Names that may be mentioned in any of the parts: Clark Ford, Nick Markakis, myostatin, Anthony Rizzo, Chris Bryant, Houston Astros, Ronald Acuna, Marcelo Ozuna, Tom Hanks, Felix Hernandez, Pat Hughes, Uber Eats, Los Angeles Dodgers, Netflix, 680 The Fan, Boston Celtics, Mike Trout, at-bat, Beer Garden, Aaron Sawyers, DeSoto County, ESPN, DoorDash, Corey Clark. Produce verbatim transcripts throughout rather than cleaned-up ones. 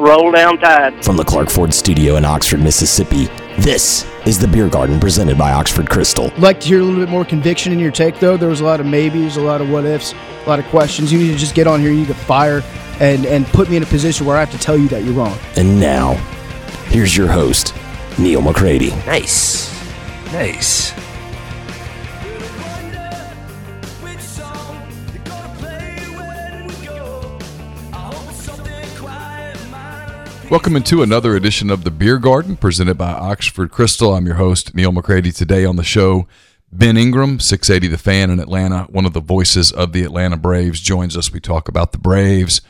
Roll down tide. From the Clark Ford studio in Oxford, Mississippi, this is the Beer Garden presented by Oxford Krystal. I'd like to hear a little bit more conviction in your take, though. There was a lot of maybes, a lot of what-ifs, a lot of questions. You need to just get on here. You need to fire and, and put me in a position where I have to tell you that you're wrong. And now, here's your host, Neil McCready. Nice. Nice. Welcome into another edition of the Beer Garden, presented by Oxford Krystal. I'm your host, Neil McCready. Today on the show, Ben Ingram, six eighty The Fan in Atlanta, one of the voices of the Atlanta Braves, joins us. We talk about the Braves,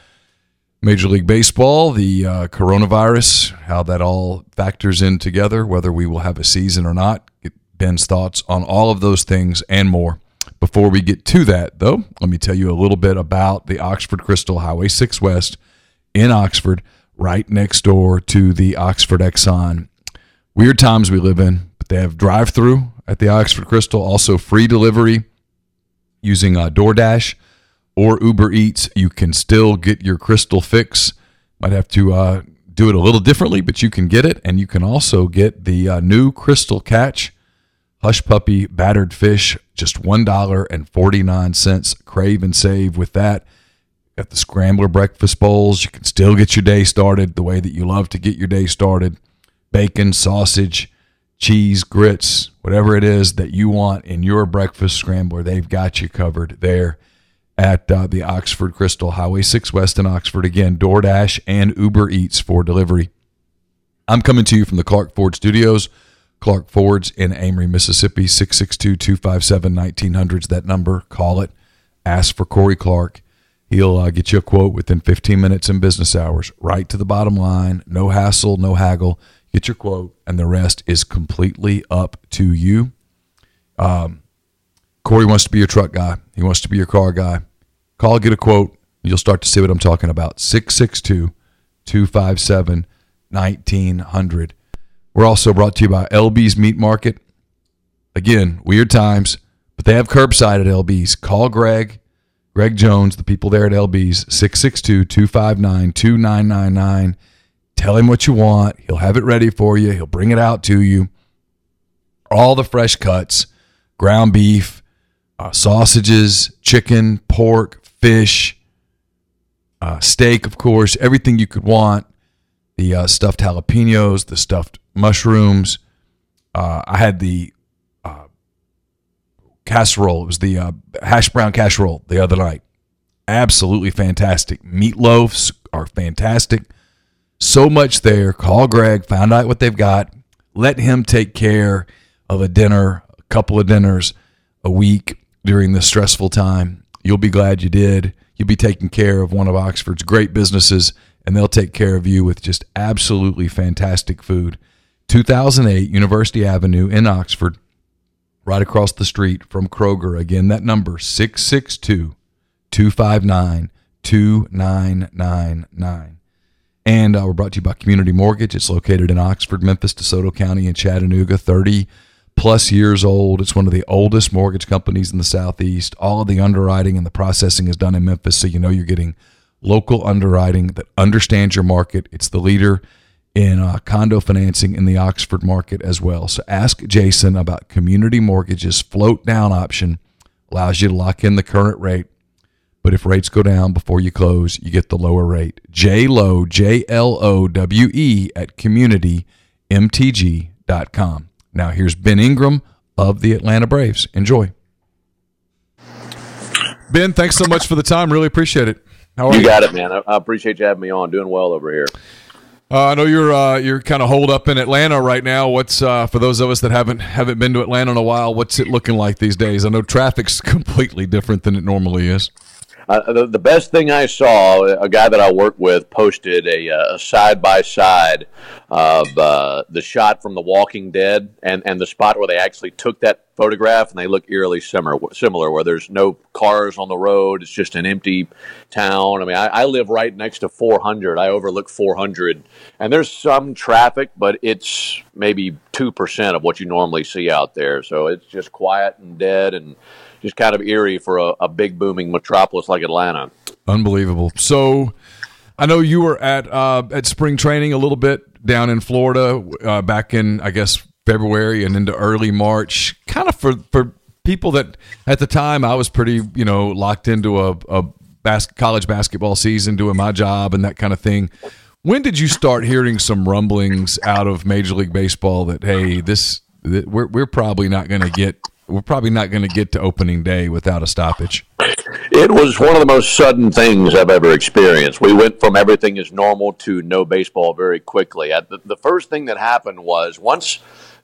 Major League Baseball, the uh, coronavirus, how that all factors in together, whether we will have a season or not. Get Ben's thoughts on all of those things and more. Before we get to that, though, let me tell you a little bit about the Oxford Krystal Highway six West in Oxford, right next door to the Oxford Exxon. Weird times we live in, but they have drive-through at the Oxford Krystal, also free delivery using uh, DoorDash or Uber Eats. You can still get your Krystal fix. Might have to uh, do it a little differently, but you can get it, and you can also get the uh, new Krystal Catch Hush Puppy Battered Fish, just one dollar and forty-nine cents. Crave and save with that. Got the Scrambler Breakfast Bowls. You can still get your day started the way that you love to get your day started. Bacon, sausage, cheese, grits, whatever it is that you want in your breakfast scrambler, they've got you covered there at uh, the Oxford Krystal Highway six West in Oxford. Again, DoorDash and Uber Eats for delivery. I'm coming to you from the Clark Ford Studios. Clark Ford's in Amory, Mississippi, six six two, two five seven, nineteen hundred. That number, call it. Ask for Corey Clark. He'll uh, get you a quote within fifteen minutes in business hours, right to the bottom line, no hassle, no haggle. Get your quote, and the rest is completely up to you. Um, Corey wants to be your truck guy. He wants to be your car guy. Call, get a quote, and you'll start to see what I'm talking about. six six two, two five seven, nineteen hundred. We're also brought to you by L B's Meat Market. Again, weird times, but they have curbside at L B's. Call Greg. Greg Jones, the people there at L B's, six six two, two five nine, two nine nine nine. Tell him what you want. He'll have it ready for you. He'll bring it out to you. All the fresh cuts, ground beef, uh, sausages, chicken, pork, fish, uh, steak, of course, everything you could want. The uh, stuffed jalapenos, the stuffed mushrooms. Uh, I had the casserole. It was the uh, hash brown casserole the other night. Absolutely fantastic. Meatloafs are fantastic. So much there. Call Greg, find out what they've got. Let him take care of a dinner, a couple of dinners a week during this stressful time. You'll be glad you did. You'll be taking care of one of Oxford's great businesses, and they'll take care of you with just absolutely fantastic food. two thousand eight University Avenue in Oxford, right across the street from Kroger. Again, that number, six six two, two five nine, two nine nine nine. And uh, we're brought to you by Community Mortgage. It's located in Oxford, Memphis, DeSoto County, and Chattanooga, thirty-plus years old. It's one of the oldest mortgage companies in the Southeast. All of the underwriting and the processing is done in Memphis, so you know you're getting local underwriting that understands your market. It's the leader in uh, condo financing in the Oxford market as well. So ask Jason about Community Mortgage's float down option. Allows you to lock in the current rate, but if rates go down before you close, you get the lower rate. J-Low, J L O W E at community m t g dot com. Now here's Ben Ingram of the Atlanta Braves. Enjoy. Ben, thanks so much for the time. Really appreciate it. How are you? You got it, man. I appreciate you having me on. Doing well over here. Uh, I know you're uh, you're kind of holed up in Atlanta right now. What's uh, for those of us that haven't haven't been to Atlanta in a while? What's it looking like these days? I know traffic's completely different than it normally is. Uh, the, the best thing I saw, a guy that I work with posted a, a side-by-side of uh, the shot from The Walking Dead and, and the spot where they actually took that photograph, and they look eerily similar, similar where there's no cars on the road. It's just an empty town. I mean, I, I live right next to four hundred. I overlook four hundred, and there's some traffic, but it's maybe two percent of what you normally see out there. So it's just quiet and dead and just kind of eerie for a, a big booming metropolis like Atlanta. Unbelievable. So I know you were at uh, at spring training a little bit down in Florida uh, back in, I guess, February and into early March, kind of for, for people that at the time I was pretty, you know, locked into a, a bas- college basketball season, doing my job and that kind of thing. When did you start hearing some rumblings out of Major League Baseball that, hey, this that we're we're probably not going to get we're probably not going to get to opening day without a stoppage? It was one of the most sudden things I've ever experienced. We went from everything is normal to no baseball very quickly. I, the, the first thing that happened was once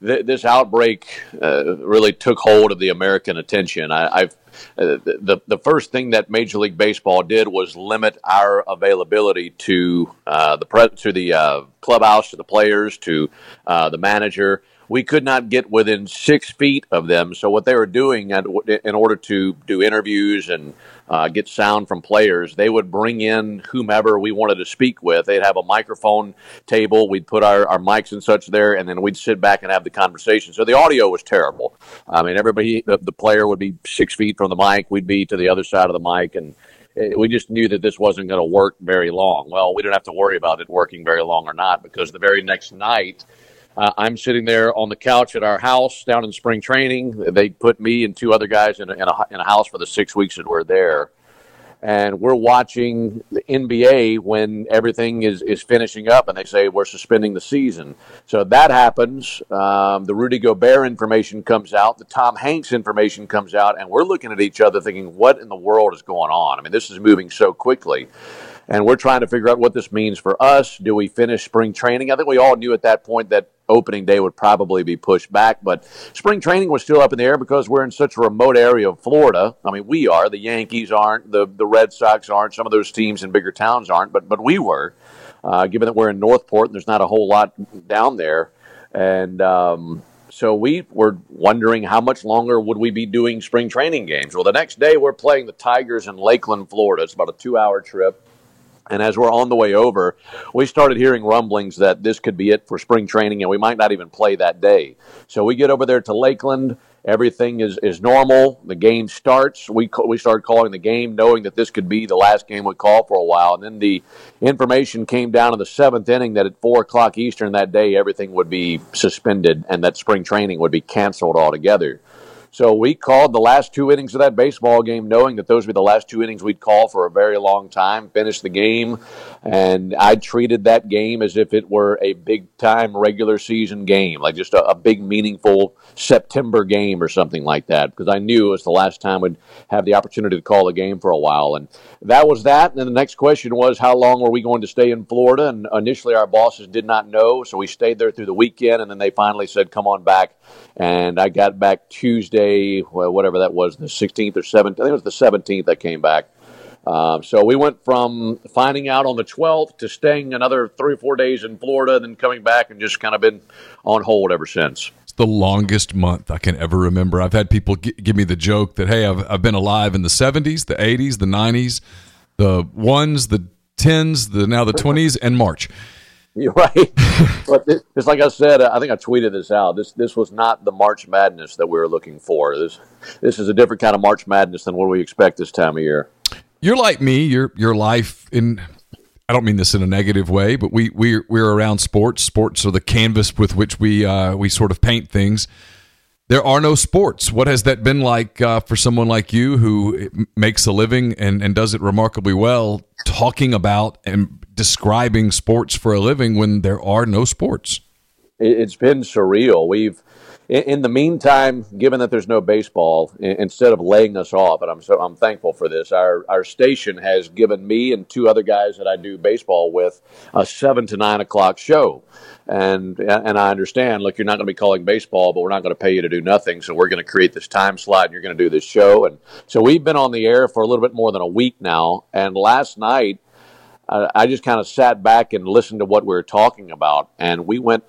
th- this outbreak uh, really took hold of the American attention, I, I've uh, the the first thing that Major League Baseball did was limit our availability to uh, the pre- to the uh, clubhouse, to the players, to uh, the manager. We could not get within six feet of them. So what they were doing in order to do interviews and uh, get sound from players, they would bring in whomever we wanted to speak with. They'd have a microphone table. We'd put our, our mics and such there, and then we'd sit back and have the conversation. So the audio was terrible. I mean, everybody, the, the player would be six feet from the mic. We'd be to the other side of the mic, and we just knew that this wasn't going to work very long. Well, we didn't have to worry about it working very long or not, because the very next night, Uh, I'm sitting there on the couch at our house down in spring training. They put me and two other guys in a, in a, in a house for the six weeks that we're there. And we're watching the N B A when everything is, is finishing up, and they say we're suspending the season. So that happens. Um, the Rudy Gobert information comes out. The Tom Hanks information comes out. And we're looking at each other thinking, what in the world is going on? I mean, this is moving so quickly. And we're trying to figure out what this means for us. Do we finish spring training? I think we all knew at that point that opening day would probably be pushed back, but spring training was still up in the air because we're in such a remote area of Florida. I mean, we are. The Yankees aren't. The, the Red Sox aren't. Some of those teams in bigger towns aren't, but but we were, uh, given that we're in Northport and there's not a whole lot down there. And um, so we were wondering how much longer would we be doing spring training games. Well, the next day we're playing the Tigers in Lakeland, Florida. It's about a two-hour trip. And as we're on the way over, we started hearing rumblings that this could be it for spring training, and we might not even play that day. So we get over there to Lakeland. Everything is, is normal. The game starts. We we started calling the game, knowing that this could be the last game we call for a while. And then the information came down in the seventh inning that at four o'clock Eastern that day, everything would be suspended and that spring training would be canceled altogether. So we called the last two innings of that baseball game knowing that those would be the last two innings we'd call for a very long time, finish the game, and I treated that game as if it were a big-time regular season game, like just a, a big, meaningful September game or something like that, because I knew it was the last time we'd have the opportunity to call a game for a while. And that was that, and then the next question was, how long were we going to stay in Florida? And initially our bosses did not know, so we stayed there through the weekend, and then they finally said, come on back. And I got back Tuesday, whatever that was, the sixteenth or seventeenth. I think it was the seventeenth I came back. Um, so we went from finding out on the twelfth to staying another three or four days in Florida, then coming back and just kind of been on hold ever since. It's the longest month I can ever remember. I've had people g- give me the joke that, hey, I've, I've been alive in the seventies, the eighties, the nineties, the ones, the tens, the now the twenties, and March. You're right. But just like I said, I think I tweeted this out. This this was not the March Madness that we were looking for. This this is a different kind of March Madness than what we expect this time of year. You're like me. Your your life in I don't mean this in a negative way, but we we we're around sports. Sports are the canvas with which we uh, we sort of paint things. There are no sports. What has that been like uh, for someone like you who makes a living and, and does it remarkably well, talking about and describing sports for a living when there are no sports? It's been surreal. We've, in the meantime, given that there's no baseball, instead of laying us off, and I'm so I'm thankful for this, our our station has given me and two other guys that I do baseball with a seven to nine o'clock show. And and I understand, look, you're not going to be calling baseball, but we're not going to pay you to do nothing. So we're going to create this time slot, and you're going to do this show. And so we've been on the air for a little bit more than a week now. And last night, uh, I just kind of sat back and listened to what we were talking about. And we went,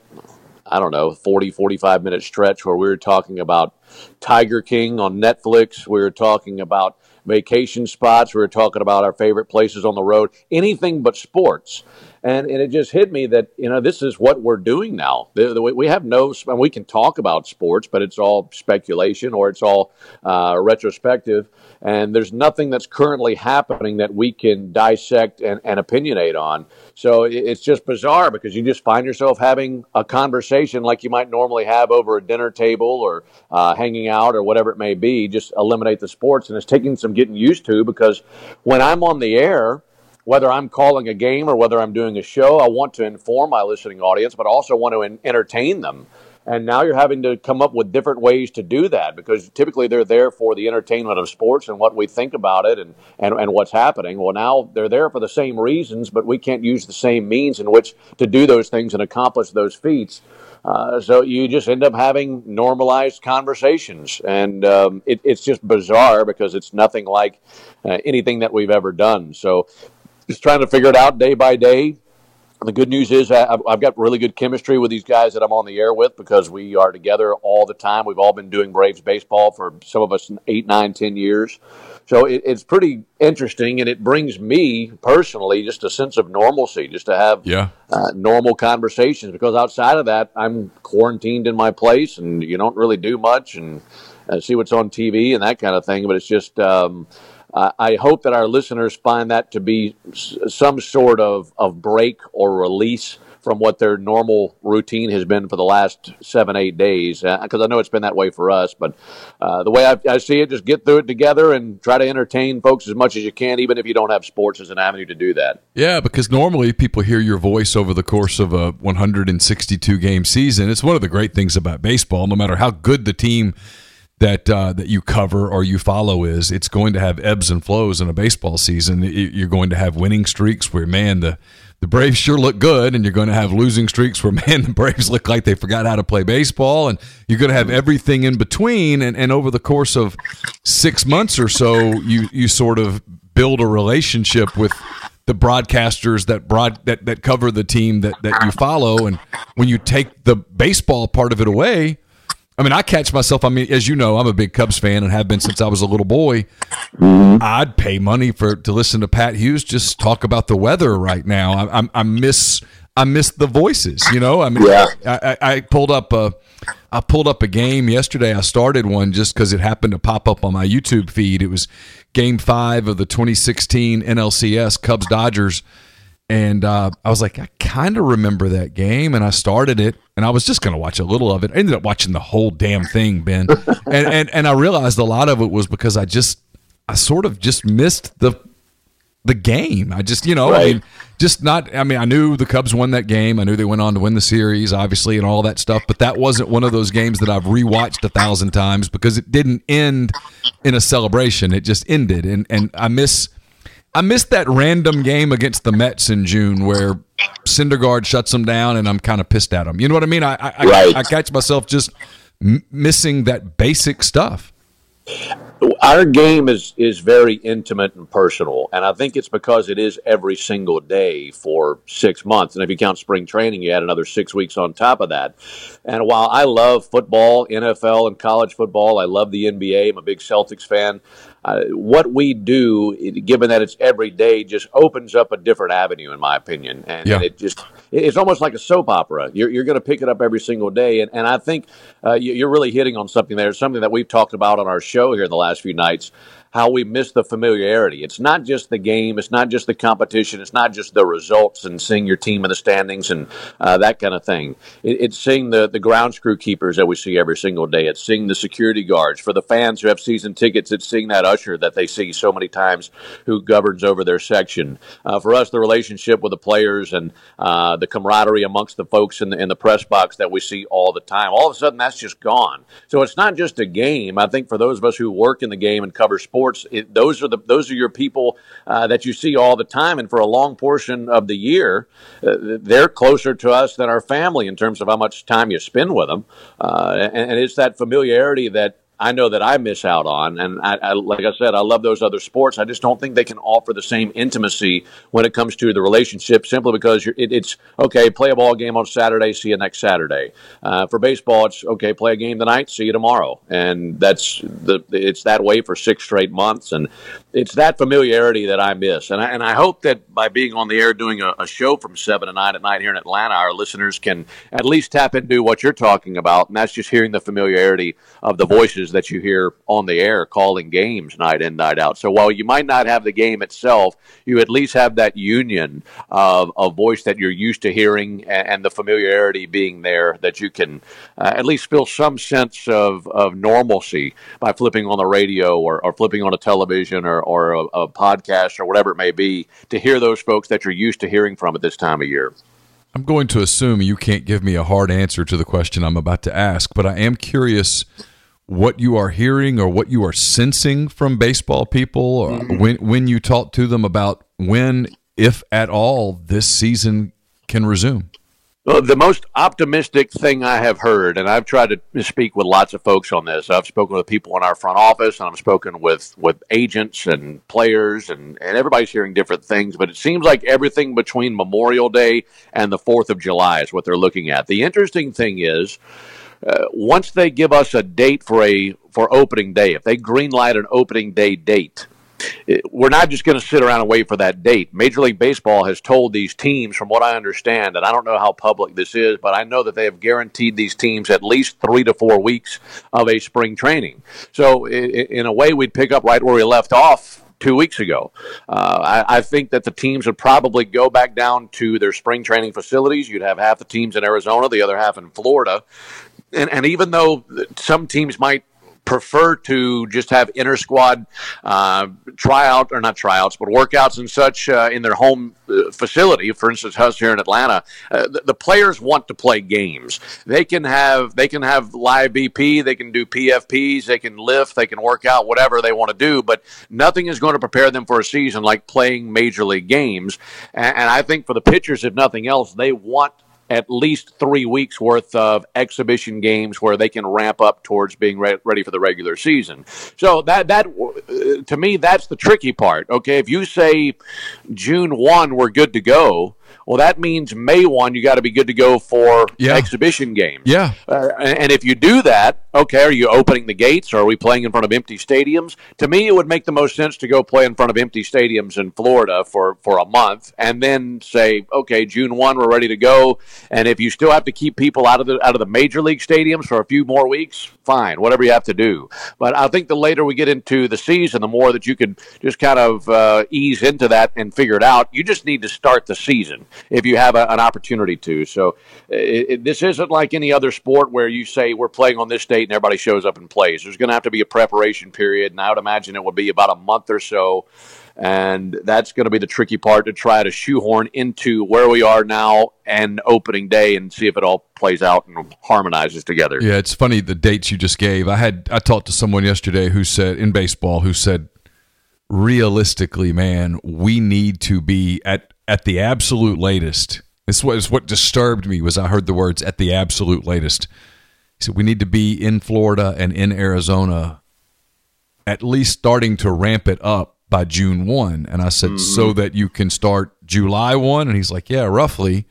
I don't know, forty, forty-five-minute stretch where we were talking about Tiger King on Netflix. We were talking about vacation spots. We were talking about our favorite places on the road. Anything but sports. And, and it just hit me that, you know, this is what we're doing now. The, the, we have no, and we can talk about sports, but it's all speculation or it's all uh, retrospective. And there's nothing that's currently happening that we can dissect and, and opinionate on. So it, it's just bizarre because you just find yourself having a conversation like you might normally have over a dinner table or uh, hanging out or whatever it may be. Just eliminate the sports. And it's taking some getting used to, because when I'm on the air, whether I'm calling a game or whether I'm doing a show, I want to inform my listening audience, but I also want to in- entertain them. And now you're having to come up with different ways to do that, because typically they're there for the entertainment of sports and what we think about it and, and, and what's happening. Well, now they're there for the same reasons, but we can't use the same means in which to do those things and accomplish those feats. Uh, so you just end up having normalized conversations, and um, it, it's just bizarre because it's nothing like uh, anything that we've ever done. So just trying to figure it out day by day. The good news is I, I've got really good chemistry with these guys that I'm on the air with, because we are together all the time. We've all been doing Braves baseball for, some of us, eight, nine, ten years. So it, it's pretty interesting, and it brings me personally just a sense of normalcy, just to have yeah. uh, normal conversations, because outside of that, I'm quarantined in my place, and you don't really do much and uh, see what's on T V and that kind of thing. But it's just um, – I hope that our listeners find that to be some sort of, of break or release from what their normal routine has been for the last seven, eight days, because uh, I know it's been that way for us. But uh, the way I, I see it, just get through it together and try to entertain folks as much as you can, even if you don't have sports as an avenue to do that. Yeah, because normally people hear your voice over the course of a one hundred sixty-two game season. It's one of the great things about baseball. No matter how good the team that uh, that you cover or you follow is, it's going to have ebbs and flows in a baseball season. You're going to have winning streaks where, man, the, the Braves sure look good, and you're going to have losing streaks where, man, the Braves look like they forgot how to play baseball, and you're going to have everything in between. And, and over the course of six months or so, you you sort of build a relationship with the broadcasters that broad that, that cover the team that, that you follow. And when you take the baseball part of it away, I mean, I catch myself, I mean, as you know, I'm a big Cubs fan and have been since I was a little boy. I'd pay money for to listen to Pat Hughes just talk about the weather right now. I, I, I miss I miss the voices, you know? I mean, yeah. I, I, I pulled up a, I pulled up a game yesterday. I started one just because it happened to pop up on my YouTube feed. It was Game five of the twenty sixteen N L C S Cubs-Dodgers. And uh, I was like, I kind of remember that game, and I started it, and I was just going to watch a little of it. I ended up watching the whole damn thing, Ben, and, and and I realized a lot of it was because I just, I sort of just missed the the game. I just, you know, right. I mean, just not. I mean, I knew the Cubs won that game. I knew they went on to win the series, obviously, and all that stuff. But that wasn't one of those games that I've rewatched a thousand times, because it didn't end in a celebration. It just ended, and and I miss. I missed that random game against the Mets in June where Syndergaard shuts them down, and I'm kind of pissed at him. You know what I mean? I I, right. I, I catch myself just m- missing that basic stuff. Our game is, is very intimate and personal, and I think it's because it is every single day for six months. And if you count spring training, you add another six weeks on top of that. And while I love football, N F L, and college football, I love the N B A. I'm a big Celtics fan. Uh, what we do, given that it's every day, just opens up a different avenue, in my opinion. And, yeah. and it just it's almost like a soap opera. You're, you're going to pick it up every single day. And, and I think uh, you're really hitting on something there, something that we've talked about on our show here the last few nights, how we miss the familiarity. It's not just the game. It's not just the competition. It's not just the results and seeing your team in the standings and uh, that kind of thing. It, it's seeing the, the ground screw keepers that we see every single day. It's seeing the security guards. For the fans who have season tickets, it's seeing that usher that they see so many times who governs over their section. Uh, for us, the relationship with the players and uh, the camaraderie amongst the folks in the, in the press box that we see all the time. All of a sudden, that's just gone. So it's not just a game. I think for those of us who work in the game and cover sports, It, those are the those are your people uh, that you see all the time, and for a long portion of the year, uh, they're closer to us than our family in terms of how much time you spend with them, uh, and, and it's that familiarity that I know that I miss out on. And I, I, like I said, I love those other sports. I just don't think they can offer the same intimacy when it comes to the relationship, simply because you're, it, it's, okay, play a ball game on Saturday, see you next Saturday. Uh, for baseball, it's, okay, play a game tonight, see you tomorrow. And that's the it's that way for six straight months. And it's that familiarity that I miss. And I, and I hope that by being on the air doing a, a show from seven to nine at night here in Atlanta, our listeners can at least tap into what you're talking about. And that's just hearing the familiarity of the voices that you hear on the air calling games night in, night out. So while you might not have the game itself, you at least have that union of a voice that you're used to hearing, and, and the familiarity being there that you can uh, at least feel some sense of, of normalcy by flipping on the radio or, or flipping on a television or, or a, a podcast or whatever it may be, to hear those folks that you're used to hearing from at this time of year. I'm going to assume you can't give me a hard answer to the question I'm about to ask, but I am curious what you are hearing or what you are sensing from baseball people, or mm-hmm. when when you talk to them about when, if at all, this season can resume. Well, the most optimistic thing I have heard, and I've tried to speak with lots of folks on this. I've spoken with people in our front office, and I've spoken with, with agents and players, and, and everybody's hearing different things. But it seems like everything between Memorial Day and the fourth of July is what they're looking at. The interesting thing is, Uh, once they give us a date for a for opening day, if they greenlight an opening day date, it, we're not just going to sit around and wait for that date. Major League Baseball has told these teams, from what I understand, and I don't know how public this is, but I know that they have guaranteed these teams at least three to four weeks of a spring training. So in, in a way, we'd pick up right where we left off two weeks ago. Uh, I, I think that the teams would probably go back down to their spring training facilities. You'd have half the teams in Arizona, the other half in Florida. And, and even though some teams might prefer to just have inter-squad uh, tryout, or not tryouts, but workouts and such uh, in their home facility, for instance, us here in Atlanta, uh, the, the players want to play games. They can have they can have live B P, they can do P F Ps, they can lift, they can work out, whatever they want to do, but nothing is going to prepare them for a season like playing major league games. And, and I think for the pitchers, if nothing else, they want at least three weeks worth of exhibition games where they can ramp up towards being re- ready for the regular season. So that, that uh, to me, that's the tricky part. Okay, if you say June first, we're good to go, well, that means May first, you got to be good to go for yeah. exhibition games. Yeah. Uh, and, and if you do that, okay, are you opening the gates? Or are we playing in front of empty stadiums? To me, it would make the most sense to go play in front of empty stadiums in Florida for, for a month, and then say, okay, June first, we're ready to go. And if you still have to keep people out of the out of the major league stadiums for a few more weeks, fine, whatever you have to do. But I think the later we get into the season, the more that you can just kind of uh, ease into that and figure it out. You just need to start the season if you have a, an opportunity to. So it, it, this isn't like any other sport where you say we're playing on this date and everybody shows up and plays. There's going to have to be a preparation period, and I would imagine it would be about a month or so. And that's going to be the tricky part, to try to shoehorn into where we are now and opening day and see if it all plays out and harmonizes together. Yeah, it's funny, the dates you just gave. I had I talked to someone yesterday who said, in baseball, who said, realistically, man, we need to be at, at the absolute latest. This was what disturbed me, was I heard the words at the absolute latest. He said, we need to be in Florida and in Arizona, at least starting to ramp it up by June first. And I said, mm-hmm. so that you can start July first? And he's like, yeah, roughly.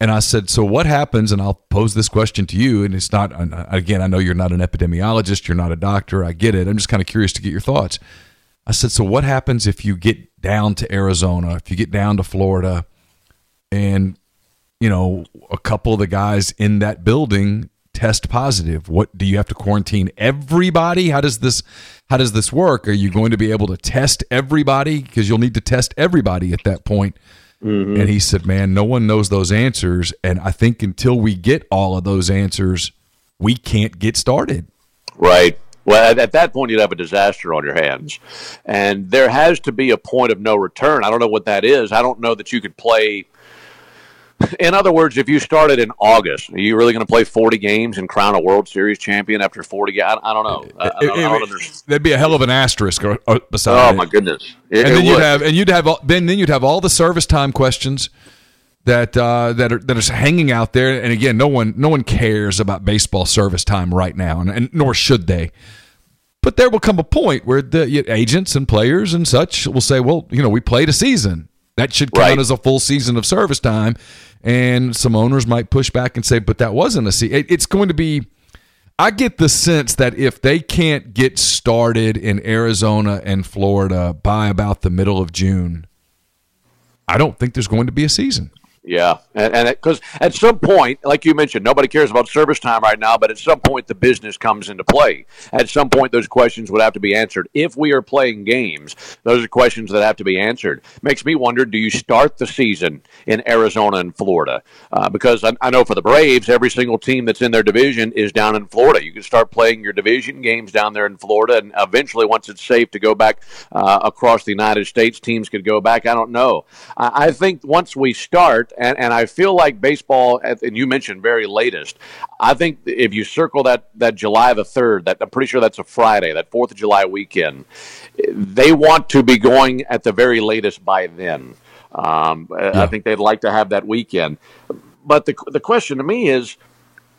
And I said, so what happens? And I'll pose this question to you. And it's not, again, I know you're not an epidemiologist, you're not a doctor, I get it. I'm just kind of curious to get your thoughts. I said, so what happens if you get down to Arizona, if you get down to Florida, and, you know, a couple of the guys in that building test positive? What do you have to quarantine everybody? How does this how does this work? Are you going to be able to test everybody? Because you'll need to test everybody at that point. Mm-hmm. And he said, man, no one knows those answers. And I think until we get all of those answers, we can't get started. Right. Well, at that point, you'd have a disaster on your hands. And there has to be a point of no return. I don't know what that is. I don't know that you could play. In other words, if you started in August, are you really going to play forty games and crown a World Series champion after forty games? I, I don't know. I, I don't, it, it, I don't that'd be a hell of an asterisk or, or beside. Oh my it. goodness! It, and then you'd have, and you'd have, Ben. Then you'd have all the service time questions. that uh, that are that are hanging out there. And again, no one no one cares about baseball service time right now, and, and nor should they. But there will come a point where the agents and players and such will say, well, you know, we played a season. That should count right. as a full season of service time. And some owners might push back and say, but that wasn't a season. It's going to be – I get the sense that if they can't get started in Arizona and Florida by about the middle of June, I don't think there's going to be a season. Yeah, and because at some point, like you mentioned, nobody cares about service time right now, but at some point the business comes into play. At some point, those questions would have to be answered. If we are playing games, those are questions that have to be answered. Makes me wonder, do you start the season in Arizona and Florida? Uh, because I, I know for the Braves, every single team that's in their division is down in Florida. You can start playing your division games down there in Florida, and eventually, once it's safe to go back uh, across the United States, teams could go back. I don't know. I, I think once we start... And, and I feel like baseball, and you mentioned very latest, I think if you circle that, that July the third, that I'm pretty sure that's a Friday, that fourth of July weekend, they want to be going at the very latest by then. Um, yeah. I think they'd like to have that weekend. But the the question to me is,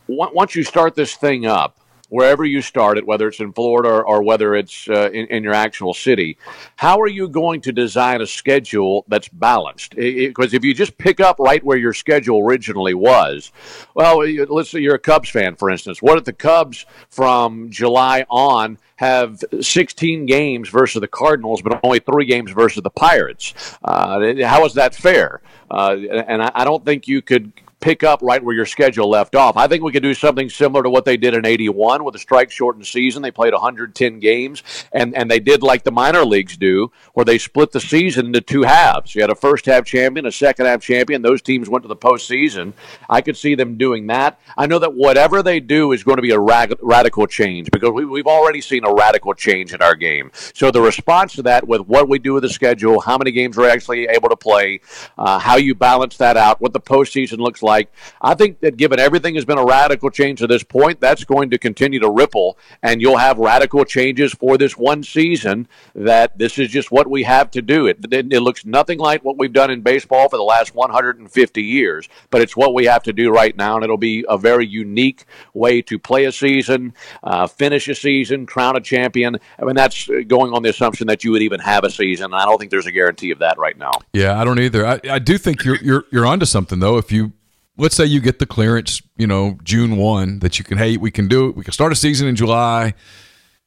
once you start this thing up, wherever you start it, whether it's in Florida or, or whether it's uh, in, in your actual city, how are you going to design a schedule that's balanced? Because if you just pick up right where your schedule originally was, well, let's say you're a Cubs fan, for instance. What if the Cubs from July on have sixteen games versus the Cardinals, but only three games versus the Pirates? Uh, how is that fair? Uh, and I, I don't think you could pick up right where your schedule left off. I think we could do something similar to what they did in eighty-one with a strike-shortened season. They played one hundred ten games, and, and they did like the minor leagues do, where they split the season into two halves. You had a first-half champion, a second-half champion. Those teams went to the postseason. I could see them doing that. I know that whatever they do is going to be a rag- radical change, because we, we've already seen a radical change in our game. So the response to that with what we do with the schedule, how many games we're actually able to play, uh, how you balance that out, what the postseason looks like, Like, I think that given everything has been a radical change to this point, that's going to continue to ripple, and you'll have radical changes for this one season that this is just what we have to do. It, it, it looks nothing like what we've done in baseball for the last one hundred fifty years, but it's what we have to do right now, and it'll be a very unique way to play a season, uh, finish a season, crown a champion. I mean, that's going on the assumption that you would even have a season, and I don't think there's a guarantee of that right now. Yeah, I don't either. I, I do think you're, you're, you're onto something, though. If you Let's say you get the clearance, you know, June first, that you can, hey, we can do it. We can start a season in July.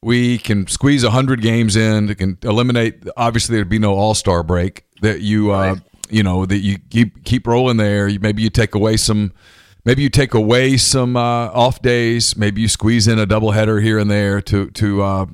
We can squeeze one hundred games in. It can eliminate, obviously, there'd be no all-star break. That you, uh, you know, that you keep keep rolling there. You, maybe you take away some, maybe you take away some uh, off days. Maybe you squeeze in a doubleheader here and there to to uh,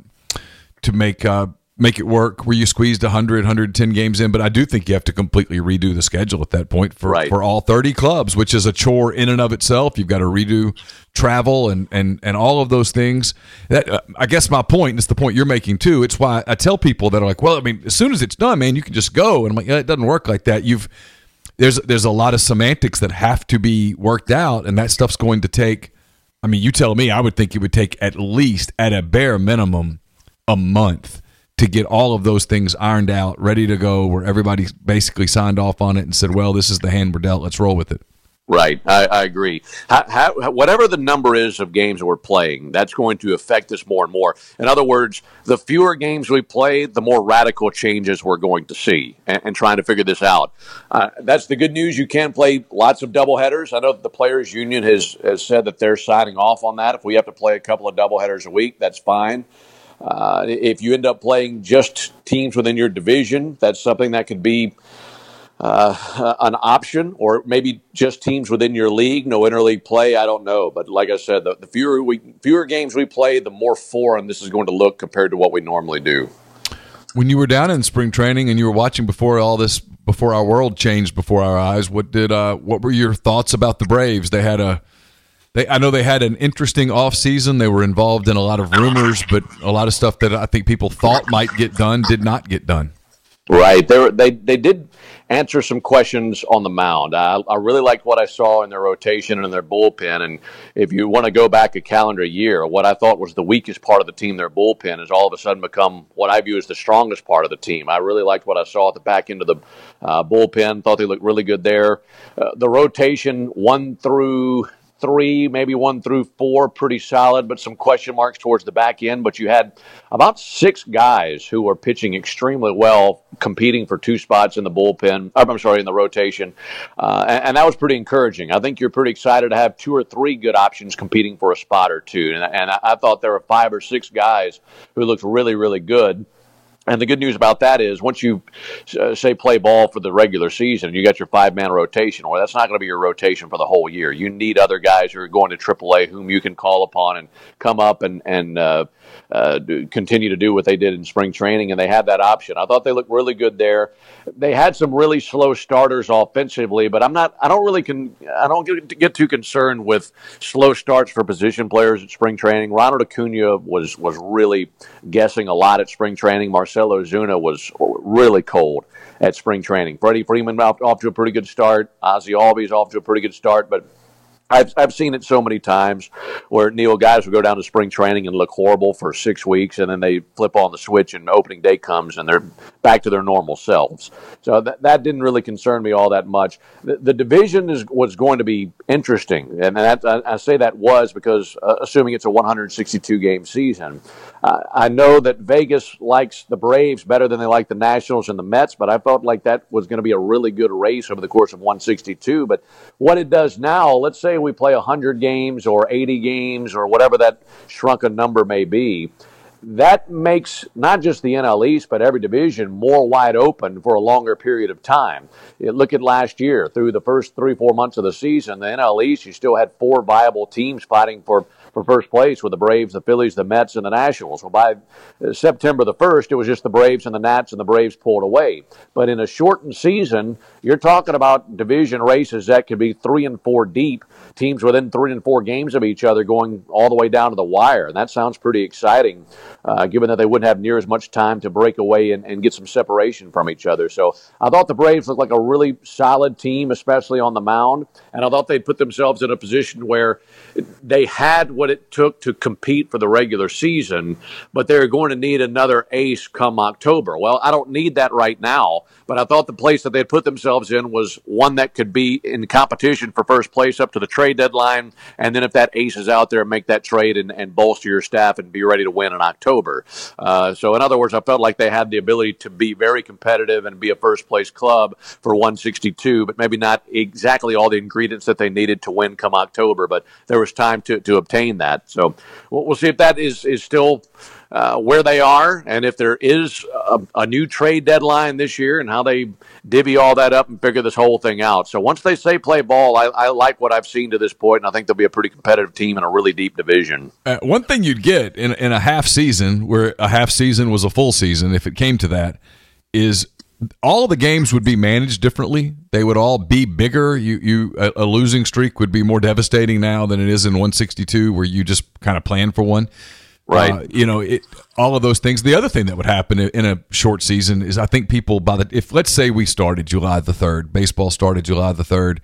to make uh, make it work, where you squeezed one hundred, one hundred ten games in. But I do think you have to completely redo the schedule at that point for, right. for all thirty clubs, which is a chore in and of itself. You've got to redo travel and, and, and all of those things. That uh, I guess my point, and it's the point you're making too, it's why I tell people that are like, well, I mean, as soon as it's done, man, you can just go. And I'm like, yeah, it doesn't work like that. You've there's There's a lot of semantics that have to be worked out, and that stuff's going to take, I mean, you tell me, I would think it would take at least, at a bare minimum, a month to get all of those things ironed out, ready to go, where everybody basically signed off on it and said, well, this is the hand we're dealt, let's roll with it. Right, I, I agree. How, how, whatever the number is of games we're playing, that's going to affect us more and more. In other words, the fewer games we play, the more radical changes we're going to see, and, and trying to figure this out. Uh, that's the good news. You can play lots of doubleheaders. I know that the Players Union has, has said that they're signing off on that. If we have to play a couple of doubleheaders a week, that's fine. Uh, if you end up playing just teams within your division, that's something that could be uh, an option, or maybe just teams within your league, no interleague play, I don't know. But like I said, the, the fewer we, fewer games we play, the more foreign this is going to look compared to what we normally do. When you were down in spring training and you were watching before all this, before our world changed before our eyes, what did uh, what were your thoughts about the Braves? They had a They, I know they had an interesting offseason. They were involved in a lot of rumors, but a lot of stuff that I think people thought might get done did not get done. Right. They were, they they did answer some questions on the mound. I, I really liked what I saw in their rotation and in their bullpen. And if you want to go back a calendar year, what I thought was the weakest part of the team, their bullpen, has all of a sudden become what I view as the strongest part of the team. I really liked what I saw at the back end of the uh, bullpen. Thought they looked really good there. Uh, the rotation, one through three, maybe one through four, pretty solid, but some question marks towards the back end. But you had about six guys who were pitching extremely well, competing for two spots in the bullpen. I'm sorry, in the rotation. Uh, and, and that was pretty encouraging. I think you're pretty excited to have two or three good options competing for a spot or two. And, and I, I thought there were five or six guys who looked really, really good. And the good news about that is once you, uh, say, play ball for the regular season, you got your five-man rotation. Well, that's not going to be your rotation for the whole year. You need other guys who are going to triple A whom you can call upon and come up and, and uh, uh, do, continue to do what they did in spring training, and they had that option. I thought they looked really good there. They had some really slow starters offensively, but I'm not, I don't really con, I don't get, get too concerned with slow starts for position players at spring training. Ronald Acuna was, was really guessing a lot at spring training. Marcelo Ozuna was really cold at spring training. Freddie Freeman off, off to a pretty good start. Ozzy Albies off to a pretty good start, but I've I've seen it so many times where, Neil, guys will go down to spring training and look horrible for six weeks, and then they flip on the switch, and opening day comes, and they're back to their normal selves. So that that didn't really concern me all that much. The, the division is was going to be interesting, and that, I, I say that was because uh, assuming it's a one hundred sixty-two game season, uh, I know that Vegas likes the Braves better than they like the Nationals and the Mets, but I felt like that was going to be a really good race over the course of one sixty-two. But what it does now, let's say we play one hundred games or eighty games or whatever that shrunken number may be, that makes not just the N L East but every division more wide open for a longer period of time. Look at last year. Through the first three, four months of the season, the N L East, you still had four viable teams fighting for for first place with the Braves, the Phillies, the Mets, and the Nationals. Well, by September the first, it was just the Braves and the Nats, and the Braves pulled away. But in a shortened season, you're talking about division races that could be three and four deep, teams within three and four games of each other going all the way down to the wire. And that sounds pretty exciting, uh, given that they wouldn't have near as much time to break away and, and get some separation from each other. So I thought the Braves looked like a really solid team, especially on the mound. And I thought they'd put themselves in a position where they had what it took to compete for the regular season, but they're going to need another ace come October. Well, I don't need that right now, but I thought the place that they put themselves in was one that could be in competition for first place up to the trade deadline, and then if that ace is out there, make that trade and, and bolster your staff and be ready to win in October. Uh, so in other words, I felt like they had the ability to be very competitive and be a first place club for one sixty-two, but maybe not exactly all the ingredients that they needed to win come October, but there was time to, to obtain that. So we'll see if that is, is still uh, where they are, and if there is a, a new trade deadline this year and how they divvy all that up and figure this whole thing out. So once they say play ball, I, I like what I've seen to this point, and I think they'll be a pretty competitive team in a really deep division. Uh, one thing you'd get in, in a half season, where a half season was a full season, if it came to that, is all the games would be managed differently. They would all be bigger. You, you, a, a losing streak would be more devastating now than it is in one sixty-two, where you just kind of plan for one. Right. Uh, you know, it, all of those things. The other thing that would happen in a short season is, I think people by the, if let's say we started July the third, baseball started July the third,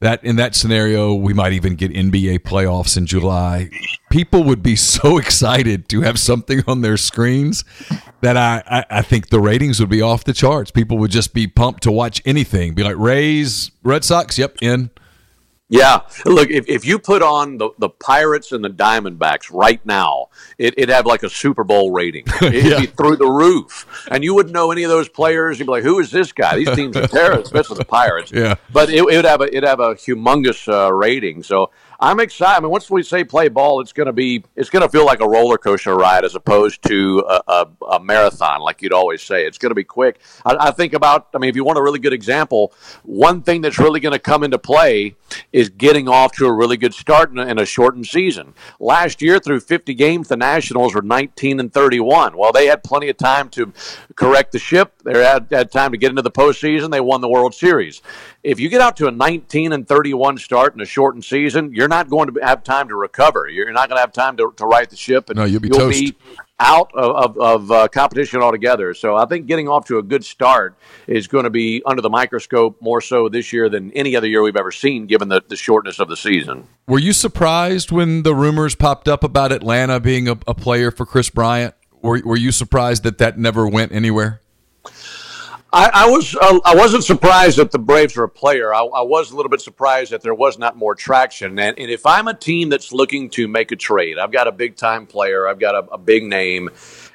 that in that scenario, we might even get N B A playoffs in July. People would be so excited to have something on their screens that I, I, I think the ratings would be off the charts. People would just be pumped to watch anything. Be like, Rays, Red Sox, yep, in. Yeah. Look, if, if you put on the, the Pirates and the Diamondbacks right now, it, it'd have like a Super Bowl rating. It'd yeah. be through the roof. And you wouldn't know any of those players. You'd be like, who is this guy? These teams are terrorists, especially the Pirates. Yeah. But it, it would have a, it'd have a humongous uh, rating. So I'm excited. I mean, once we say play ball, it's going to be, it's going to feel like a roller coaster ride as opposed to a, a, a marathon, like you'd always say. It's going to be quick. I, I think about, I mean, if you want a really good example, one thing that's really going to come into play is getting off to a really good start in a, in a shortened season. Last year, through fifty games, the Nationals were nineteen and thirty-one. Well, they had plenty of time to correct the ship. They had, had time to get into the postseason. They won the World Series. If you get out to a nineteen and thirty-one start in a shortened season, you're not going to have time to recover. You're not going to have time to, to right the ship. And no, you'll be, you'll be out of, of, of uh, competition altogether. So I think getting off to a good start is going to be under the microscope more so this year than any other year we've ever seen, given the, the shortness of the season. Were you surprised when the rumors popped up about Atlanta being a, a player for Chris Bryant? Were, were you surprised that that never went anywhere? I, I was. Uh, I wasn't surprised that the Braves were a player. I, I was a little bit surprised that there was not more traction. And, and if I'm a team that's looking to make a trade, I've got a big time player, I've got a, a big name,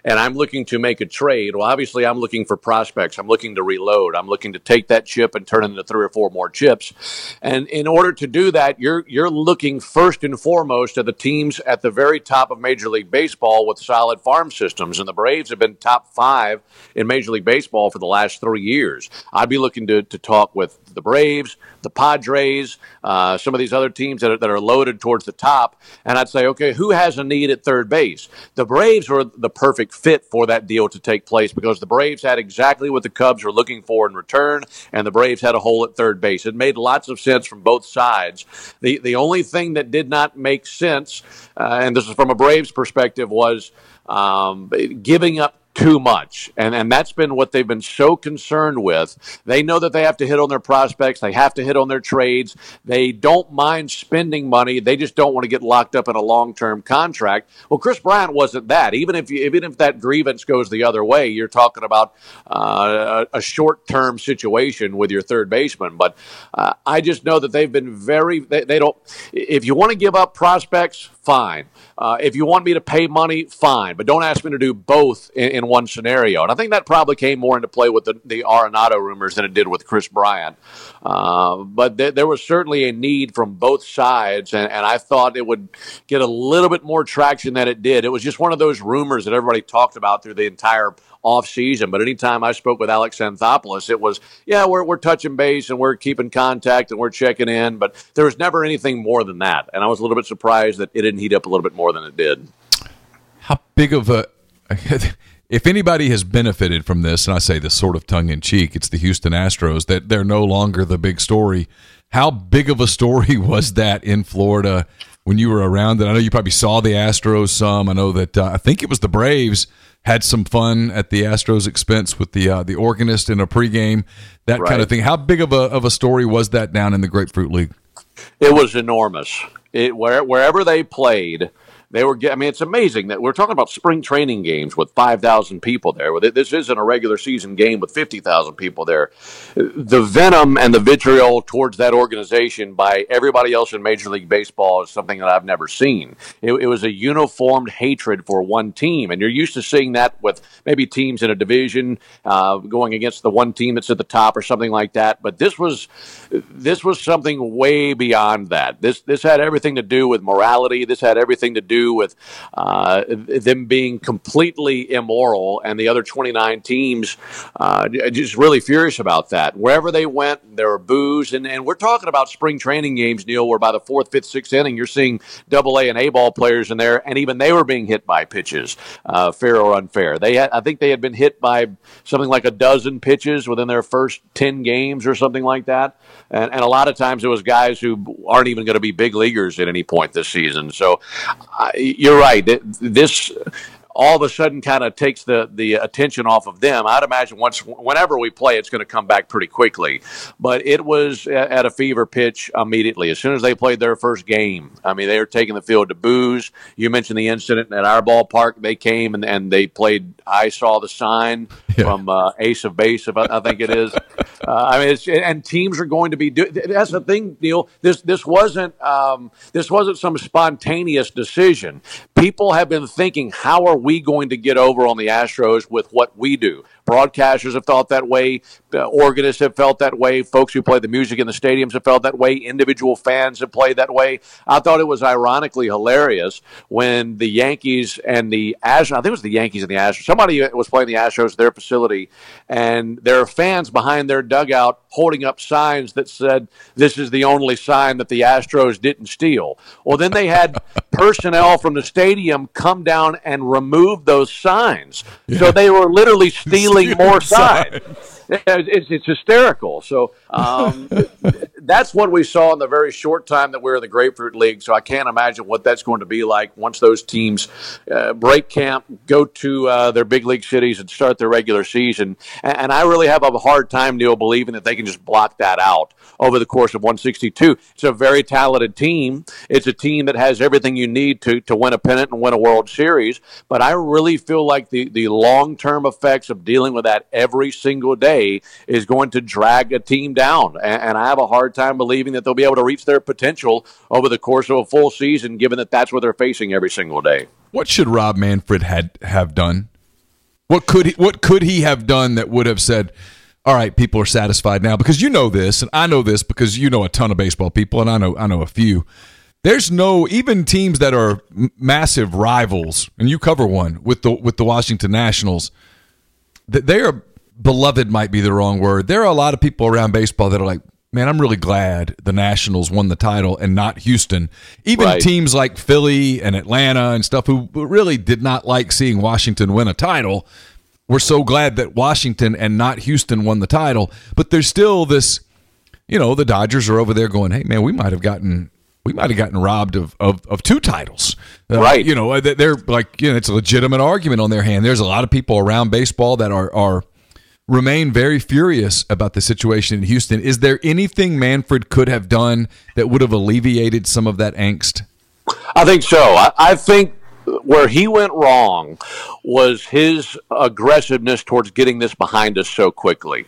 and I'm looking to make a trade. Well, obviously, I'm looking for prospects. I'm looking to reload. I'm looking to take that chip and turn it into three or four more chips. And in order to do that, you're you're looking first and foremost at the teams at the very top of Major League Baseball with solid farm systems. And the Braves have been top five in Major League Baseball for the last three years. I'd be looking to, to talk with the Braves, the Padres, uh, some of these other teams that are, that are loaded towards the top. And I'd say, okay, who has a need at third base? The Braves were the perfect fit for that deal to take place because the Braves had exactly what the Cubs were looking for in return, and the Braves had a hole at third base. It made lots of sense from both sides. The, the only thing that did not make sense, uh, and this is from a Braves perspective, was um, giving up too much. And and that's been what they've been so concerned with. They know that they have to hit on their prospects. They have to hit on their trades. They don't mind spending money. They just don't want to get locked up in a long-term contract. Well, Chris Bryant wasn't that. Even if you, even if that grievance goes the other way, you're talking about uh, a short-term situation with your third baseman. But uh, I just know that they've been very, they, they don't, if you want to give up prospects, fine. Uh, if you want me to pay money, fine. But don't ask me to do both in, in one scenario. And I think that probably came more into play with the, the Arenado rumors than it did with Chris Bryant. Uh, but th- there was certainly a need from both sides, and, and I thought it would get a little bit more traction than it did. It was just one of those rumors that everybody talked about through the entire offseason. But anytime I spoke with Alex Anthopoulos, it was, yeah, we're we're touching base and we're keeping contact and we're checking in. But there was never anything more than that. And I was a little bit surprised that it didn't heat up a little bit more than it did. How big of a... If anybody has benefited from this, and I say this sort of tongue-in-cheek, it's the Houston Astros, that they're no longer the big story. How big of a story was that in Florida when you were around it? I know you probably saw the Astros some. I know that uh, I think it was the Braves had some fun at the Astros' expense with the uh, the organist in a pregame, that right. kind of thing. How big of a of a story was that down in the Grapefruit League? It was enormous. It where, wherever they played, they were. I mean, it's amazing that we're talking about spring training games with five thousand people there. This isn't a regular season game with fifty thousand people there. The venom and the vitriol towards that organization by everybody else in Major League Baseball is something that I've never seen. It, it was a uniformed hatred for one team, and you're used to seeing that with maybe teams in a division uh, going against the one team that's at the top or something like that. But this was this was something way beyond that. This this had everything to do with morality. This had everything to do with uh, them being completely immoral, and the other twenty-nine teams uh, just really furious about that. Wherever they went, there were boos, and, and we're talking about spring training games, Neil, where by the fourth, fifth, sixth inning, you're seeing double A and A ball players in there, and even they were being hit by pitches, uh, fair or unfair. They had, I think they had been hit by something like a dozen pitches within their first ten games or something like that, and, and a lot of times it was guys who aren't even going to be big leaguers at any point this season. So I, you're right. This all of a sudden kind of takes the, the attention off of them. I'd imagine once, whenever we play, it's going to come back pretty quickly. But it was at a fever pitch immediately. As soon as they played their first game, I mean, they were taking the field to boos. You mentioned the incident at our ballpark. They came and, and they played I Saw the Sign yeah. from uh, Ace of Base, if I, I think it is. Uh, I mean, it's, and teams are going to be do- – that's the thing, Neil. This this wasn't um, this wasn't some spontaneous decision. People have been thinking, how are we going to get over on the Astros with what we do? Broadcasters have thought that way. Organists have felt that way. Folks who play the music in the stadiums have felt that way. Individual fans have played that way. I thought it was ironically hilarious when the Yankees and the Astros, I think it was the Yankees and the Astros, somebody was playing the Astros at their facility, and there are fans behind their dugout holding up signs that said, "This is the only sign that the Astros didn't steal." Well, then they had personnel from the stadium come down and remove those signs. Yeah. So they were literally stealing stealing more sides. sides. It's, it's hysterical. So um, that's what we saw in the very short time that we were in the Grapefruit League. So I can't imagine what that's going to be like once those teams uh, break camp, go to uh, their big league cities, and start their regular season. And, and I really have a hard time, Neil, believing that they can just block that out over the course of one sixty-two. It's a very talented team. It's a team that has everything you need to, to win a pennant and win a World Series. But I really feel like the, the long-term effects of dealing with that every single day is going to drag a team down. And, and I have a hard time believing that they'll be able to reach their potential over the course of a full season, given that that's what they're facing every single day. What should Rob Manfred had have done? What could he, what could he have done that would have said, all right, people are satisfied now? Because you know this, and I know this because you know a ton of baseball people, and I know I know a few. There's no, even teams that are massive rivals, and you cover one with the with the Washington Nationals, that they are. Beloved might be the wrong word. There are a lot of people around baseball that are like, man, I'm really glad the Nationals won the title and not Houston. Even right. Teams like Philly and Atlanta and stuff who really did not like seeing Washington win a title were so glad that Washington and not Houston won the title. But there's still this, you know, the Dodgers are over there going, hey, man, we might have gotten we might have gotten robbed of, of, of two titles. Uh, right. You know, they're like, you know, it's a legitimate argument on their hand. There's a lot of people around baseball that are are – remain very furious about the situation in Houston. Is there anything Manfred could have done that would have alleviated some of that angst? I think so. I, I think where he went wrong was his aggressiveness towards getting this behind us so quickly.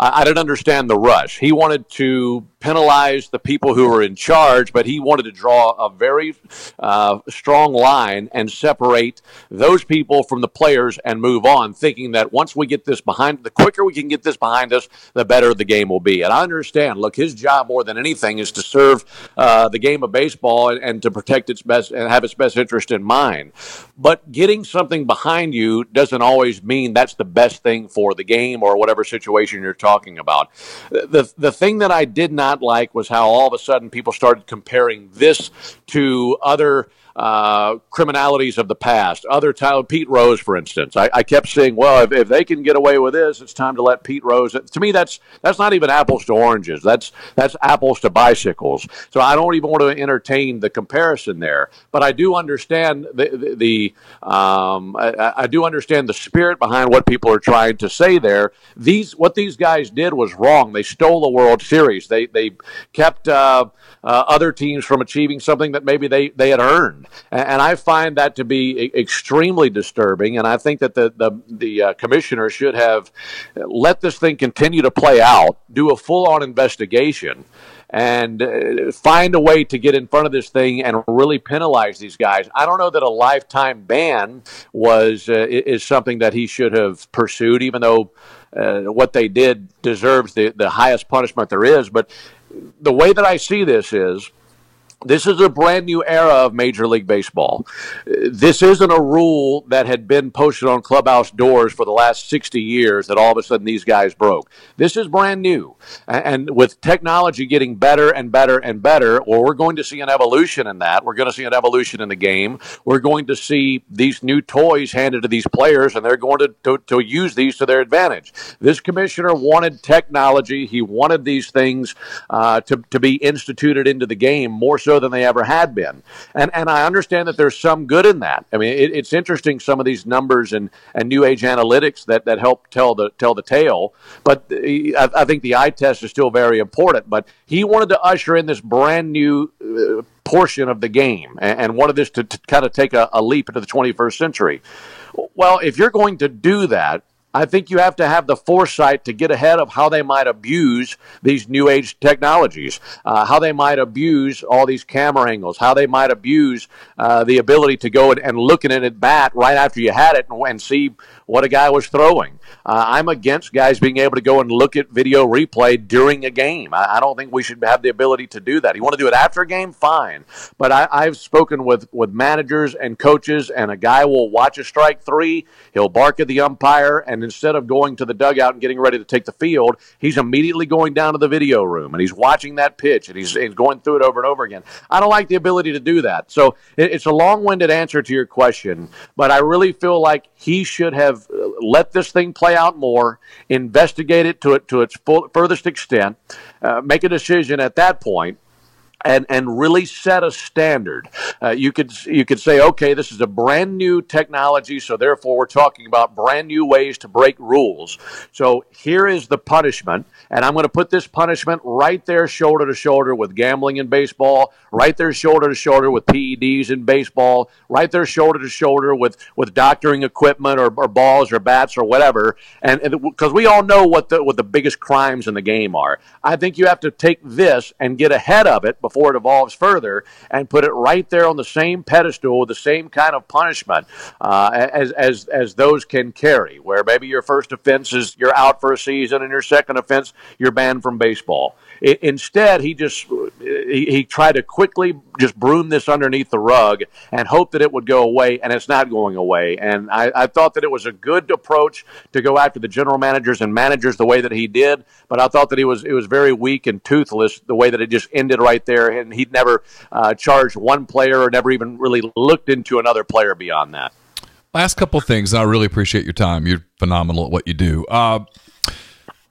I, I didn't understand the rush. He wanted to penalize the people who were in charge, but he wanted to draw a very uh, strong line and separate those people from the players and move on, thinking that once we get this behind, the quicker we can get this behind us, the better the game will be. And I understand, look, his job more than anything is to serve uh, the game of baseball and, and to protect its best and have its best interest in mind. But getting something behind you doesn't always mean that's the best thing for the game or whatever situation you're talking about. The, the thing that I did not like was how all of a sudden people started comparing this to other uh, criminalities of the past. Other time, Pete Rose, for instance. I, I kept saying, well, if, if they can get away with this, it's time to let Pete Rose. To me, that's that's not even apples to oranges. That's that's apples to bicycles. So I don't even want to entertain the comparison there. But I do understand the, the, the um, I, I do understand the spirit behind what people are trying to say there. These what these guys did was wrong. They stole the World Series. They they kept uh, uh, other teams from achieving something that maybe they, they had earned. And I find that to be extremely disturbing. And I think that the the, the uh, commissioner should have let this thing continue to play out, do a full-on investigation, and uh, find a way to get in front of this thing and really penalize these guys. I don't know that a lifetime ban was uh, is something that he should have pursued, even though uh, what they did deserves the, the highest punishment there is. But the way that I see this is, this is a brand new era of Major League Baseball. This isn't a rule that had been posted on clubhouse doors for the last sixty years that all of a sudden these guys broke. This is brand new. And with technology getting better and better and better, well, we're going to see an evolution in that. We're going to see an evolution in the game. We're going to see these new toys handed to these players, and they're going to, to, to use these to their advantage. This commissioner wanted technology. He wanted these things uh, to, to be instituted into the game more so than they ever had been. And and I understand that there's some good in that. I mean, it, it's interesting, some of these numbers and, and new age analytics that, that help tell the tell the tale. But the, I, I think the eye test is still very important. But he wanted to usher in this brand new uh, portion of the game and, and wanted this to, to kind of take a, a leap into the twenty-first century. Well, if you're going to do that, I think you have to have the foresight to get ahead of how they might abuse these new age technologies, uh, how they might abuse all these camera angles, how they might abuse uh, the ability to go and, and look at it at bat right after you had it and, and see what a guy was throwing. Uh, I'm against guys being able to go and look at video replay during a game. I, I don't think we should have the ability to do that. You want to do it after a game? Fine. But I, I've spoken with, with managers and coaches, and a guy will watch a strike three, he'll bark at the umpire, and and instead of going to the dugout and getting ready to take the field, he's immediately going down to the video room, and he's watching that pitch, and he's, he's going through it over and over again. I don't like the ability to do that. So it, it's a long-winded answer to your question, but I really feel like he should have let this thing play out more, investigate it to, it, to its full, furthest extent, uh, make a decision at that point, And and really set a standard. Uh, you could you could say, okay, this is a brand new technology, so therefore we're talking about brand new ways to break rules. So here is the punishment, and I'm going to put this punishment right there, shoulder to shoulder with gambling in baseball, right there, shoulder to shoulder with P E Ds in baseball, right there, shoulder to shoulder with with doctoring equipment or, or balls or bats or whatever. And because we all know what the what the biggest crimes in the game are, I think you have to take this and get ahead of it before it evolves further, and put it right there on the same pedestal with the same kind of punishment uh, as as as those can carry, where maybe your first offense is you're out for a season, and your second offense you're banned from baseball. It, instead, he just he, he tried to quickly just broom this underneath the rug and hope that it would go away, and it's not going away. And I, I thought that it was a good approach to go after the general managers and managers the way that he did, but I thought that he was it was very weak and toothless the way that it just ended right there. And he'd never uh, charged one player or never even really looked into another player beyond that. Last couple things. I really appreciate your time. You're phenomenal at what you do. Uh,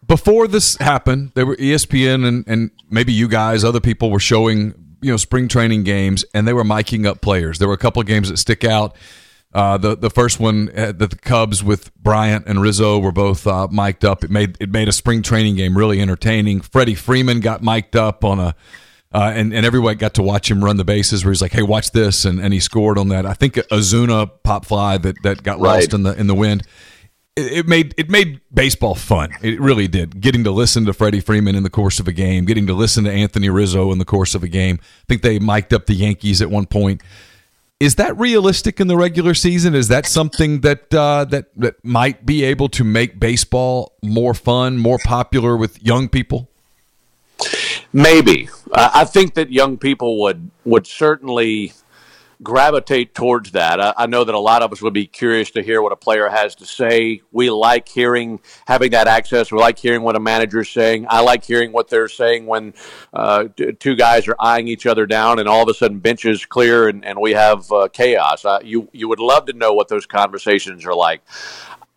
before this happened, there were E S P N and, and maybe you guys, other people were showing, you know, spring training games, and they were miking up players. There were a couple of games that stick out. Uh, the the first one that the Cubs with Bryant and Rizzo were both uh, mic'd up. It made it made a spring training game really entertaining. Freddie Freeman got mic'd up on a. Uh, and, and everyone got to watch him run the bases where he's like, hey, watch this. And, and he scored on that. I think Ozuna pop fly that, that got right. lost in the in the wind. It, it made it made baseball fun. It really did. Getting to listen to Freddie Freeman in the course of a game, getting to listen to Anthony Rizzo in the course of a game. I think they mic'd up the Yankees at one point. Is that realistic in the regular season? Is that something that uh, that that might be able to make baseball more fun, more popular with young people? Maybe. Uh, I think that young people would would certainly gravitate towards that. I, I know that a lot of us would be curious to hear what a player has to say. We like hearing, having that access. We like hearing what a manager is saying. I like hearing what they're saying when uh, t- two guys are eyeing each other down and all of a sudden benches clear and, and we have uh, chaos. Uh, you you would love to know what those conversations are like.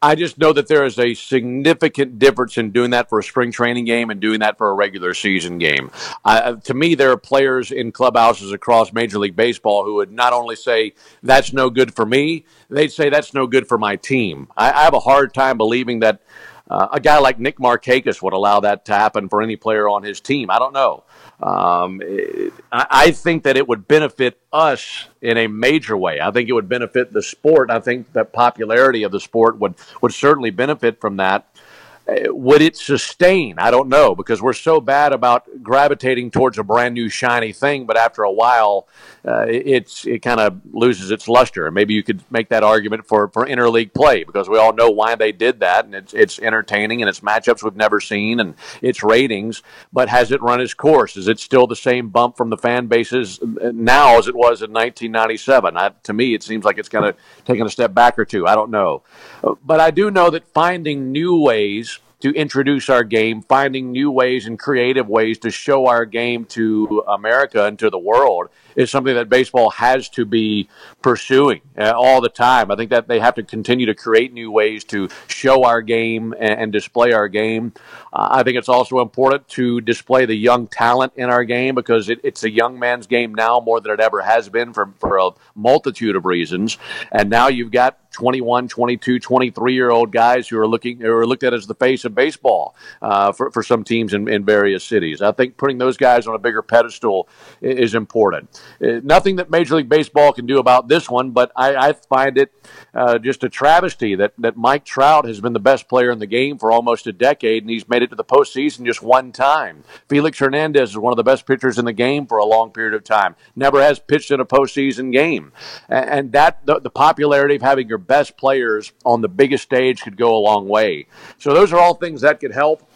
I just know that there is a significant difference in doing that for a spring training game and doing that for a regular season game. Uh, to me, there are players in clubhouses across Major League Baseball who would not only say, that's no good for me, they'd say, that's no good for my team. I, I have a hard time believing that uh, a guy like Nick Markakis would allow that to happen for any player on his team. I don't know. Um, it, I think that it would benefit us in a major way. I think it would benefit the sport. I think the popularity of the sport would, would certainly benefit from that. Would it sustain? I don't know, because we're so bad about gravitating towards a brand new shiny thing, but after a while, uh, it's it kind of loses its luster. Maybe you could make that argument for, for interleague play, because we all know why they did that, and it's, it's entertaining, and it's matchups we've never seen, and it's ratings, but has it run its course? Is it still the same bump from the fan bases now as it was in nineteen ninety-seven? I, to me, it seems like it's kind of taken a step back or two. I don't know. But I do know that finding new ways to introduce our game, finding new ways and creative ways to show our game to America and to the world is something that baseball has to be pursuing uh, all the time. I think that they have to continue to create new ways to show our game and, and display our game. Uh, I think it's also important to display the young talent in our game, because it, it's a young man's game now more than it ever has been for, for a multitude of reasons. And now you've got twenty-one, twenty-two, twenty-three-year-old guys who are looking, who are looked at as the face of baseball uh, for, for some teams in, in various cities. I think putting those guys on a bigger pedestal is important. Uh, nothing that Major League Baseball can do about this one, but I, I find it uh, just a travesty that, that Mike Trout has been the best player in the game for almost a decade, and he's made it to the postseason just one time. Felix Hernandez is one of the best pitchers in the game for a long period of time. Never has pitched in a postseason game. And, and that the, the popularity of having your best players on the biggest stage could go a long way. So those are all things that could help.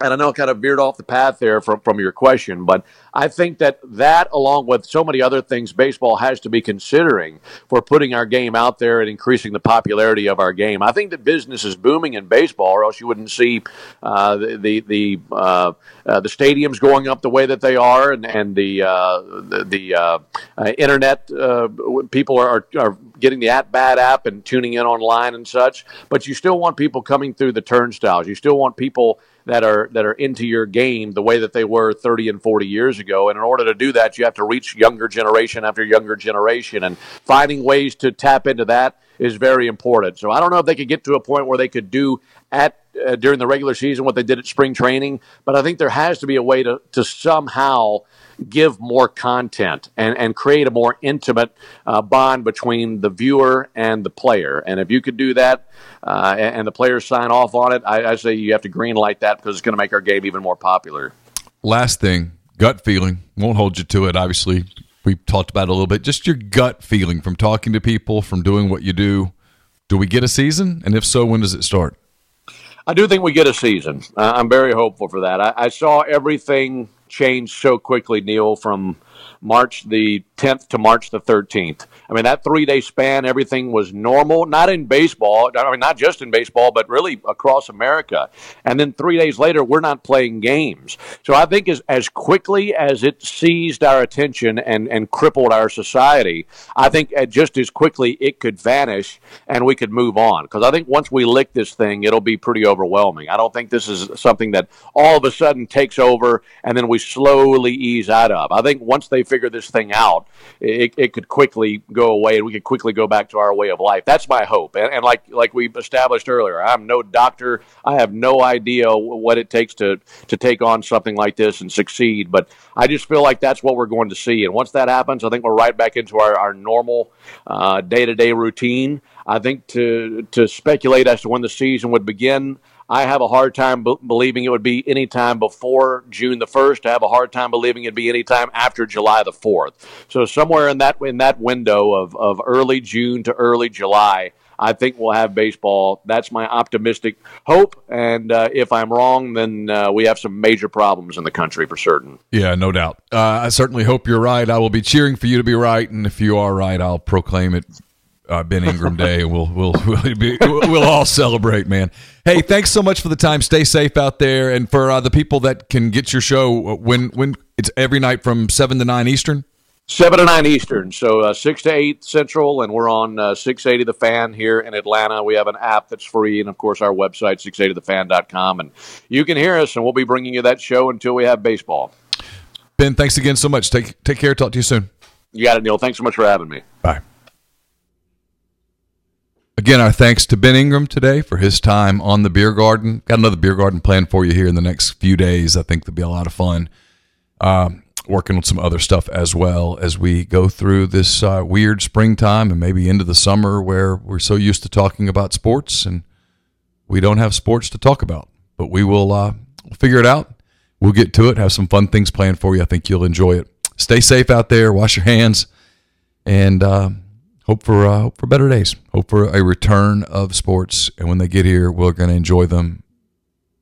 And I know I kind of veered off the path there from, from your question, but I think that that, along with so many other things baseball has to be considering for putting our game out there and increasing the popularity of our game. I think that business is booming in baseball, or else you wouldn't see uh, the the the, uh, uh, the stadiums going up the way that they are, and and the uh, the, the uh, uh, internet uh, people are are getting the at-bat app and tuning in online and such. But you still want people coming through the turnstiles. You still want people that are that are into your game the way that they were thirty and forty years ago. And in order to do that, you have to reach younger generation after younger generation, and finding ways to tap into that is very important. So I don't know if they could get to a point where they could do at uh, during the regular season what they did at spring training, but I think there has to be a way to, to somehow give more content and, and create a more intimate uh, bond between the viewer and the player. And if you could do that uh, and, and the players sign off on it, I, I say you have to green light that, because it's going to make our game even more popular. Last thing, gut feeling. Won't hold you to it, obviously. We talked about it a little bit. Just your gut feeling from talking to people, from doing what you do. Do we get a season? And if so, when does it start? I do think we get a season. Uh, I'm very hopeful for that. I, I saw everything changed so quickly, Neil, from March the tenth to March the thirteenth. I mean, that three-day span, everything was normal, not in baseball, I mean, not just in baseball, but really across America. And then three days later, we're not playing games. So I think as, as quickly as it seized our attention and, and crippled our society, I think just as quickly it could vanish and we could move on. Because I think once we lick this thing, it'll be pretty overwhelming. I don't think this is something that all of a sudden takes over and then we slowly ease out of. I think once they figure this thing out, it, it could quickly go away and we could quickly go back to our way of life. That's my hope. And, and like like we established earlier, I'm no doctor. I have no idea what it takes to, to take on something like this and succeed. But I just feel like that's what we're going to see. And once that happens, I think we're right back into our, our normal uh, day-to-day routine. I think to to speculate as to when the season would begin, I have a hard time b- believing it would be any time before June the first. I have a hard time believing it'd be any time after July the fourth. So somewhere in that in that window of, of early June to early July, I think we'll have baseball. That's my optimistic hope. And uh, if I'm wrong, then uh, we have some major problems in the country for certain. Yeah, no doubt. Uh, I certainly hope you're right. I will be cheering for you to be right. And if you are right, I'll proclaim it. Uh, Ben Ingram Day. We'll we'll we'll, be, we'll all celebrate, man. Hey, thanks so much for the time. Stay safe out there, and for uh, the people that can get your show when when it's every night from seven to nine Eastern. Seven to nine Eastern, so uh, six to eight Central, and we're on uh, six eighty The Fan here in Atlanta. We have an app that's free, and of course our website six eighty the fan dot com, and you can hear us, and we'll be bringing you that show until we have baseball. Ben, thanks again so much. Take take care. Talk to you soon. You got it, Neil. Thanks so much for having me. Bye. Again, our thanks to Ben Ingram today for his time on the Beer Garden. Got another Beer Garden planned for you here in the next few days. I think there'll be a lot of fun um, working on some other stuff as well as we go through this uh, weird springtime and maybe into the summer where we're so used to talking about sports and we don't have sports to talk about. But we will uh, figure it out. We'll get to it, have some fun things planned for you. I think you'll enjoy it. Stay safe out there. Wash your hands. And... Uh, Hope for uh, hope for better days. Hope for a return of sports. And when they get here, we're going to enjoy them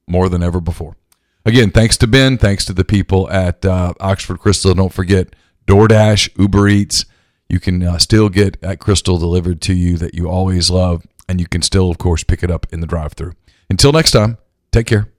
more than ever before. Again, thanks to Ben. Thanks to the people at uh, Oxford Krystal. Don't forget, DoorDash, Uber Eats. You can uh, still get at Krystal delivered to you that you always love. And you can still, of course, pick it up in the drive-thru. Until next time, take care.